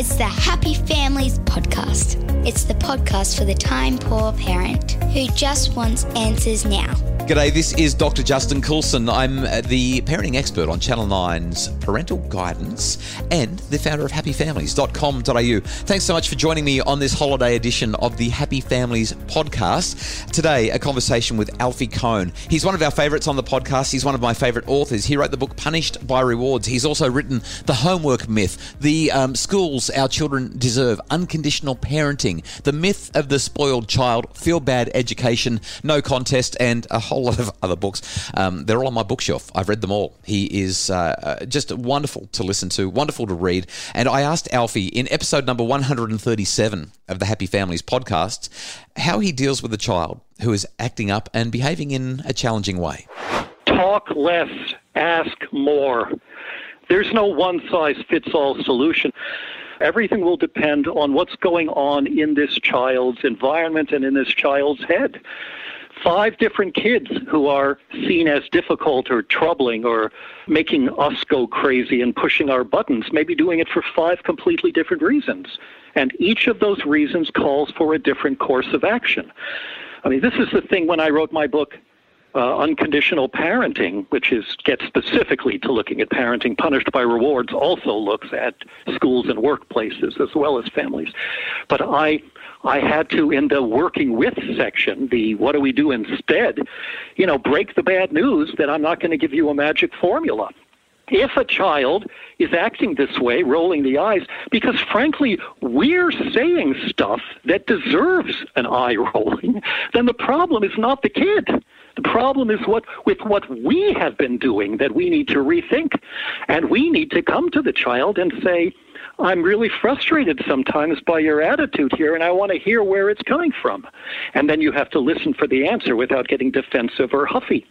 It's the Happy Families Podcast. It's the podcast for the time-poor parent who just wants answers now. G'day, this is Dr. Justin Coulson. I'm the parenting expert on Channel 9's Parental Guidance and the founder of happyfamilies.com.au. Thanks so much for joining me on this holiday edition of the Happy Families Podcast. Today, a conversation with Alfie Cohn. He's one of our favourites on the podcast. He's one of my favourite authors. He wrote the book Punished by Rewards. He's also written The Homework Myth, the Schools Our Children Deserve, Unconditional Parenting, The Myth of the Spoiled Child, Feel Bad Education, No Contest, and a whole lot of other books. They're all on my bookshelf. I've read them all. He is just wonderful to listen to, wonderful to read. And I asked Alfie in episode number 137 of the Happy Families Podcast how he deals with a child who is acting up and behaving in a challenging way. Talk less, ask more. There's no one-size-fits-all solution. Everything will depend on what's going on in this child's environment and in this child's head. 5 different kids who are seen as difficult or troubling or making us go crazy and pushing our buttons, maybe doing it for 5 completely different reasons. And each of those reasons calls for a different course of action. I mean, this is the thing when I wrote my book, Unconditional Parenting, which gets specifically to looking at parenting. Punished by Rewards also looks at schools and workplaces as well as families. But I had to, in the working with section, the what do we do instead, break the bad news that I'm not going to give you a magic formula. If a child is acting this way, rolling the eyes, because frankly, we're saying stuff that deserves an eye rolling, then the problem is not the kid. The problem is what we have been doing that we need to rethink. And we need to come to the child and say, I'm really frustrated sometimes by your attitude here, and I want to hear where it's coming from. And then you have to listen for the answer without getting defensive or huffy.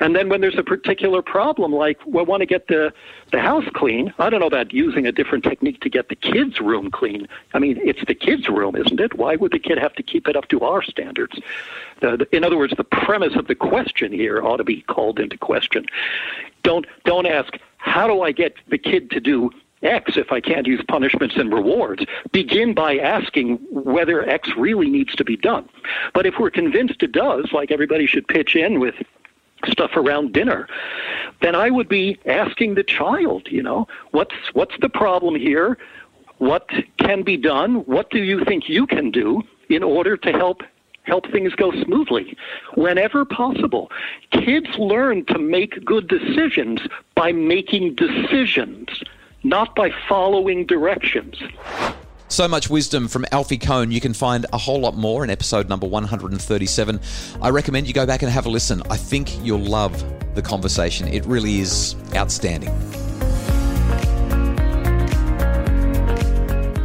And then when there's a particular problem, like we want to get the house clean, I don't know about using a different technique to get the kids' room clean. I mean, it's the kids' room, isn't it? Why would the kid have to keep it up to our standards? In other words, the premise of the question here ought to be called into question. Don't ask, how do I get the kid to do X if I can't use punishments and rewards? Begin by asking whether X really needs to be done. But if we're convinced it does, like everybody should pitch in with stuff around dinner, then I would be asking the child, what's the problem here? What can be done? What do you think you can do in order to help things go smoothly whenever possible? Kids learn to make good decisions by making decisions, not by following directions. So much wisdom from Alfie Cohn. You can find a whole lot more in episode number 137. I recommend you go back and have a listen. I think you'll love the conversation. It really is outstanding.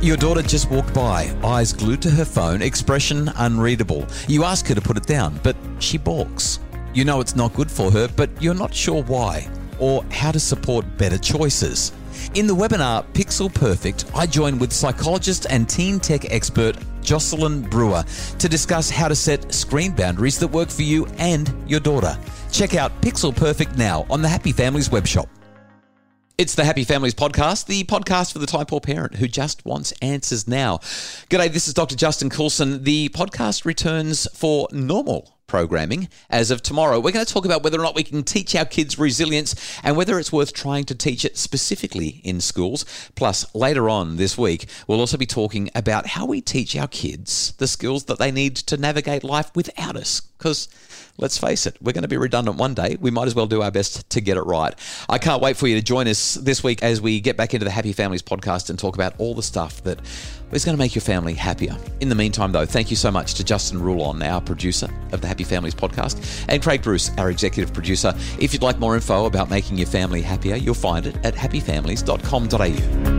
Your daughter just walked by, eyes glued to her phone, expression unreadable. You ask her to put it down, but she balks. You know it's not good for her, but you're not sure why or how to support better choices. In the webinar Pixel Perfect, I joined with psychologist and teen tech expert Jocelyn Brewer to discuss how to set screen boundaries that work for you and your daughter. Check out Pixel Perfect now on the Happy Families webshop. It's the Happy Families Podcast, the podcast for the time-poor parent who just wants answers now. G'day, this is Dr. Justin Coulson. The podcast returns for normal programming as of tomorrow. We're going to talk about whether or not we can teach our kids resilience and whether it's worth trying to teach it specifically in schools. Plus, later on this week, we'll also be talking about how we teach our kids the skills that they need to navigate life without us. Because, let's face it, we're going to be redundant one day. We might as well do our best to get it right. I can't wait for you to join us this week as we get back into the Happy Families Podcast and talk about all the stuff that is going to make your family happier. In the meantime, though, thank you so much to Justin Rulon, our producer of the Happy Families Podcast, and Craig Bruce, our executive producer. If you'd like more info about making your family happier, you'll find it at happyfamilies.com.au.